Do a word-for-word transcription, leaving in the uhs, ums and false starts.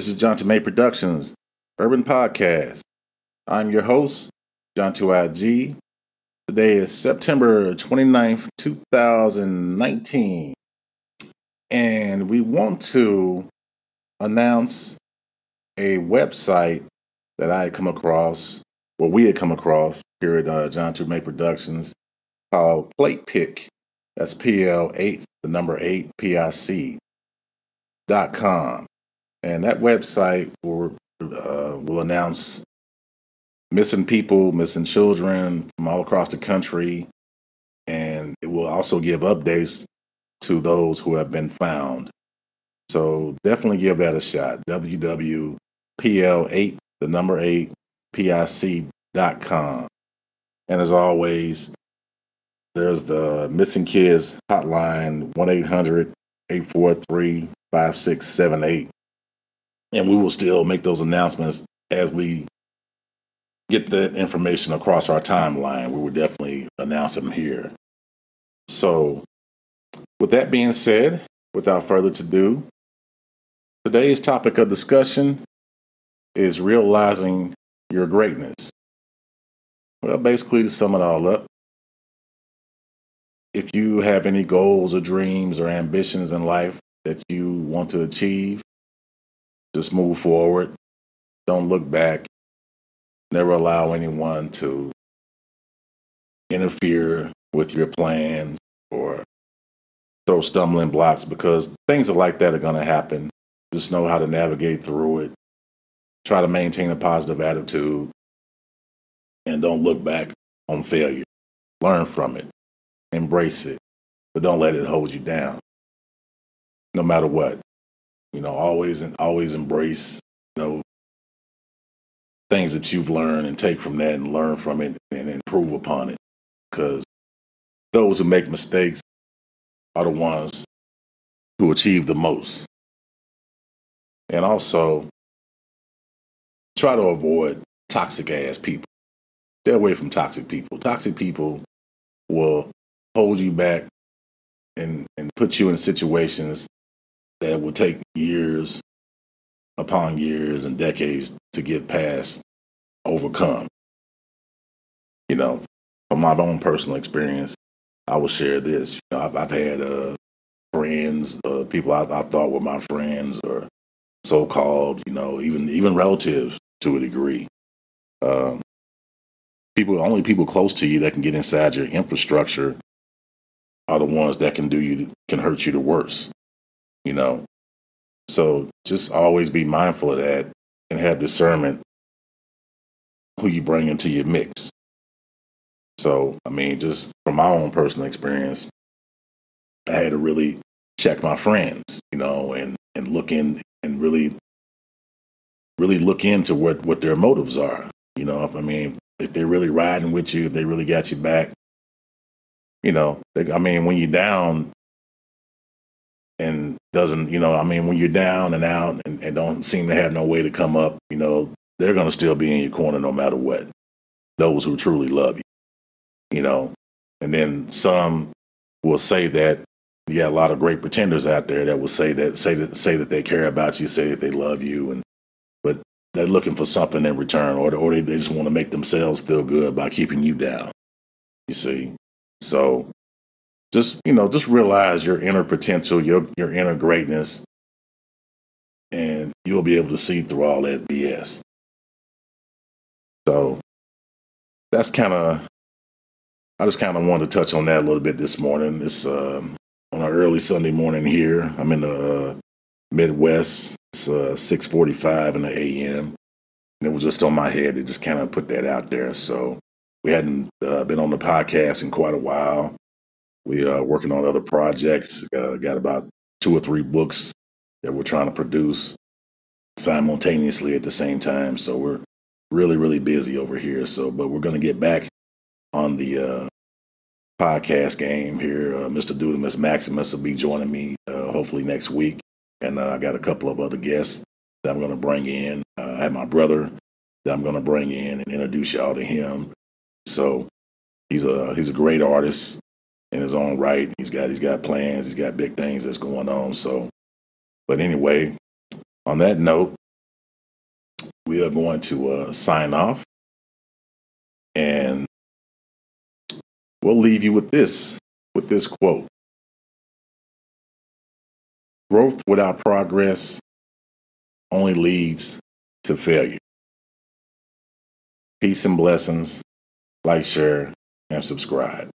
This is John two May Productions, Urban Podcast. I'm your host, John two I G. Today is September twenty-ninth, two thousand nineteen. And we want to announce a website that I had come across, or we had come across here at uh, John two May Productions, called Plate Pick. That's P L eight, the number eight, P I C, dot com. And that website will uh, will announce missing people, missing children from all across the country. And it will also give updates to those who have been found. So definitely give that a shot. w w w dot p l eight, the number eight, P I C dot com. And as always, there's the Missing Kids Hotline, one eight hundred, eight four three, five six seven eight. And we will still make those announcements as we get that information across our timeline. We will definitely announce them here. So, with that being said, without further ado, today's topic of discussion is realizing your greatness. Well, basically, to sum it all up, if you have any goals or dreams or ambitions in life that you want to achieve, just move forward. Don't look back. Never allow anyone to interfere with your plans or throw stumbling blocks, because things like that are going to happen. Just know how to navigate through it. Try to maintain a positive attitude and don't look back on failure. Learn from it. Embrace it. But don't let it hold you down. No matter what. You know, always and always embrace, you know, things that you've learned and take from that and learn from it and improve upon it. Because those who make mistakes are the ones who achieve the most. And also, try to avoid toxic ass people. Stay away from toxic people. Toxic people will hold you back and, and put you in situations that will take years upon years and decades to get past, overcome. You know, from my own personal experience, I will share this. You know, I've, I've had uh, friends, uh, people I, I thought were my friends, or so-called, you know, even even relatives to a degree. Um, people, only people close to you that can get inside your infrastructure are the ones that can do you can hurt you the worst. You know, so just always be mindful of that and have discernment who you bring into your mix. So, I mean, just from my own personal experience, I had to really check my friends, you know, and, and look in and really, really look into what, what their motives are. You know, if, I mean, if they're really riding with you, if they really got you back, you know, they, I mean, when you're down, and doesn't, you know, I mean, when you're down and out and, and don't seem to have no way to come up, you know, they're going to still be in your corner no matter what. Those who truly love you, you know, and then some will say that you got a lot of great pretenders out there that will say that, say that, say that they care about you, say that they love you. And, but they're looking for something in return, or, or they, they just want to make themselves feel good by keeping you down. You see? So, Just, you know, just realize your inner potential, your your inner greatness, and you'll be able to see through all that B S. So that's kind of, I just kind of wanted to touch on that a little bit this morning. It's um, on an early Sunday morning here. I'm in the uh, Midwest. It's uh, six forty-five in the a m. And it was just on my head to just kind of put that out there. So we hadn't uh, been on the podcast in quite a while. We are working on other projects, uh, got about two or three books that we're trying to produce simultaneously at the same time. So we're really, really busy over here. So, but we're going to get back on the uh, podcast game here. Uh, Mister Dudemus Maximus will be joining me uh, hopefully next week. And uh, I got a couple of other guests that I'm going to bring in. Uh, I have my brother that I'm going to bring in and introduce y'all to him. So he's a, he's a great artist in his own right. He's got he's got plans. He's got big things that's going on. So, but anyway, on that note, we are going to uh, sign off, and we'll leave you with this, with this quote. Growth without progress only leads to failure. Peace and blessings. Like, share, and subscribe.